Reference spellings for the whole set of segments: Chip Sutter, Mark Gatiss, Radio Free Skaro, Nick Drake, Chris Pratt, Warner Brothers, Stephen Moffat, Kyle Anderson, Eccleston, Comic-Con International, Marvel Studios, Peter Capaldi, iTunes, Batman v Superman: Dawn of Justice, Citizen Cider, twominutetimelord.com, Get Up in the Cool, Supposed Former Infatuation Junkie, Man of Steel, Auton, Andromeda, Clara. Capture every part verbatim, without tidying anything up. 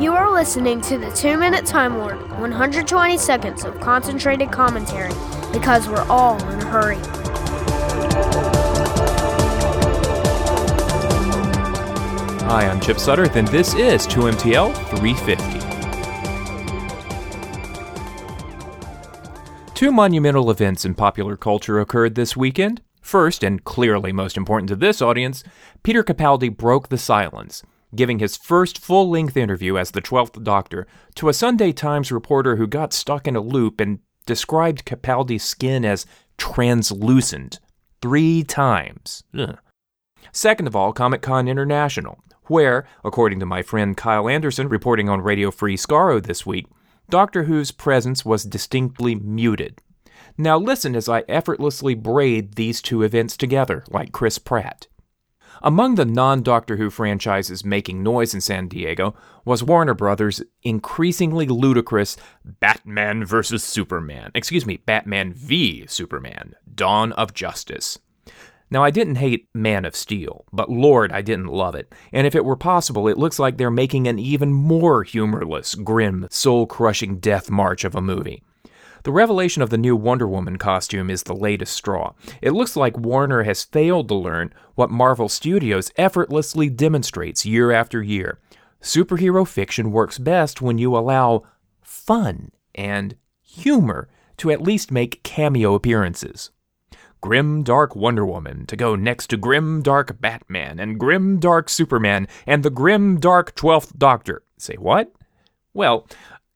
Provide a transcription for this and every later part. You are listening to the two minute Time Lord, one hundred twenty seconds of concentrated commentary, because we're all in a hurry. Hi, I'm Chip Sutter, and this is two M T L three fifty. Two monumental events in popular culture occurred this weekend. First, and clearly most important to this audience, Peter Capaldi broke the silence, giving his first full-length interview as the twelfth Doctor to a Sunday Times reporter who got stuck in a loop and described Capaldi's skin as translucent three times. Ugh. Second of all, Comic-Con International, where, according to my friend Kyle Anderson reporting on Radio Free Skaro this week, Doctor Who's presence was distinctly muted. Now listen as I effortlessly braid these two events together, like Chris Pratt. Among the non-Doctor Who franchises making noise in San Diego was Warner Brothers' increasingly ludicrous Batman v Superman, excuse me, Batman v Superman: Dawn of Justice. Now, I didn't hate Man of Steel, but Lord, I didn't love it. And if it were possible, it looks like they're making an even more humorless, grim, soul-crushing death march of a movie. The revelation of the new Wonder Woman costume is the latest straw. It looks like Warner has failed to learn what Marvel Studios effortlessly demonstrates year after year. Superhero fiction works best when you allow fun and humor to at least make cameo appearances. Grim Dark Wonder Woman to go next to Grim Dark Batman and Grim Dark Superman and the Grim Dark twelfth Doctor. Say what? Well,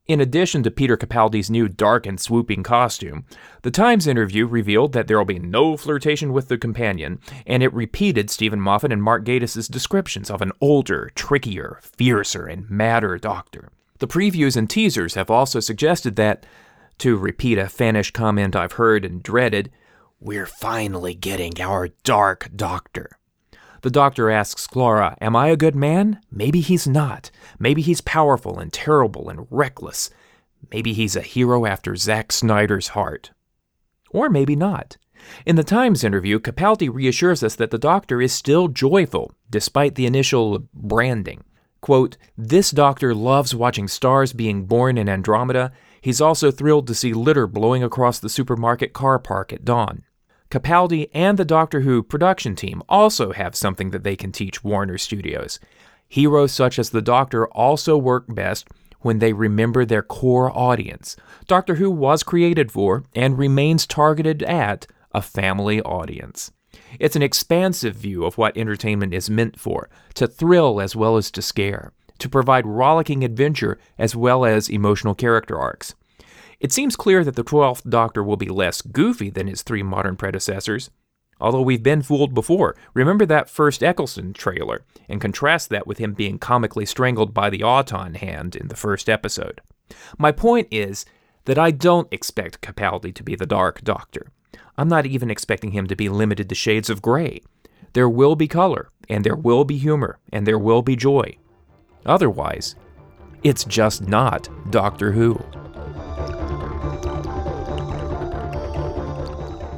in addition to Peter Capaldi's new dark and swooping costume, the Times interview revealed that there will be no flirtation with the companion, and it repeated Stephen Moffat and Mark Gatiss' descriptions of an older, trickier, fiercer, and madder Doctor. The previews and teasers have also suggested that, to repeat a fanish comment I've heard and dreaded, we're finally getting our Dark Doctor. The Doctor asks Clara, am I a good man? Maybe he's not. Maybe he's powerful and terrible and reckless. Maybe he's a hero after Zack Snyder's heart. Or maybe not. In the Times interview, Capaldi reassures us that the Doctor is still joyful, despite the initial branding. Quote, this Doctor loves watching stars being born in Andromeda. He's also thrilled to see litter blowing across the supermarket car park at dawn. Capaldi and the Doctor Who production team also have something that they can teach Warner Studios. Heroes such as the Doctor also work best when they remember their core audience. Doctor Who was created for, and remains targeted at, a family audience. It's an expansive view of what entertainment is meant for, to thrill as well as to scare, to provide rollicking adventure as well as emotional character arcs. It seems clear that the twelfth Doctor will be less goofy than his three modern predecessors, although we've been fooled before. Remember that first Eccleston trailer, and contrast that with him being comically strangled by the Auton hand in the first episode. My point is that I don't expect Capaldi to be the Dark Doctor. I'm not even expecting him to be limited to shades of gray. There will be color, and there will be humor, and there will be joy. Otherwise, it's just not Doctor Who.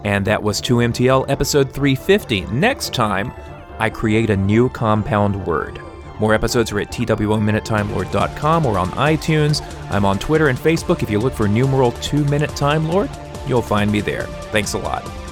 And that was two M T L episode three fifty. Next time, I create a new compound word. More episodes are at two minute time lord dot com or on iTunes. I'm on Twitter and Facebook. If you look for numeral two minute time lord, you'll find me there. Thanks a lot.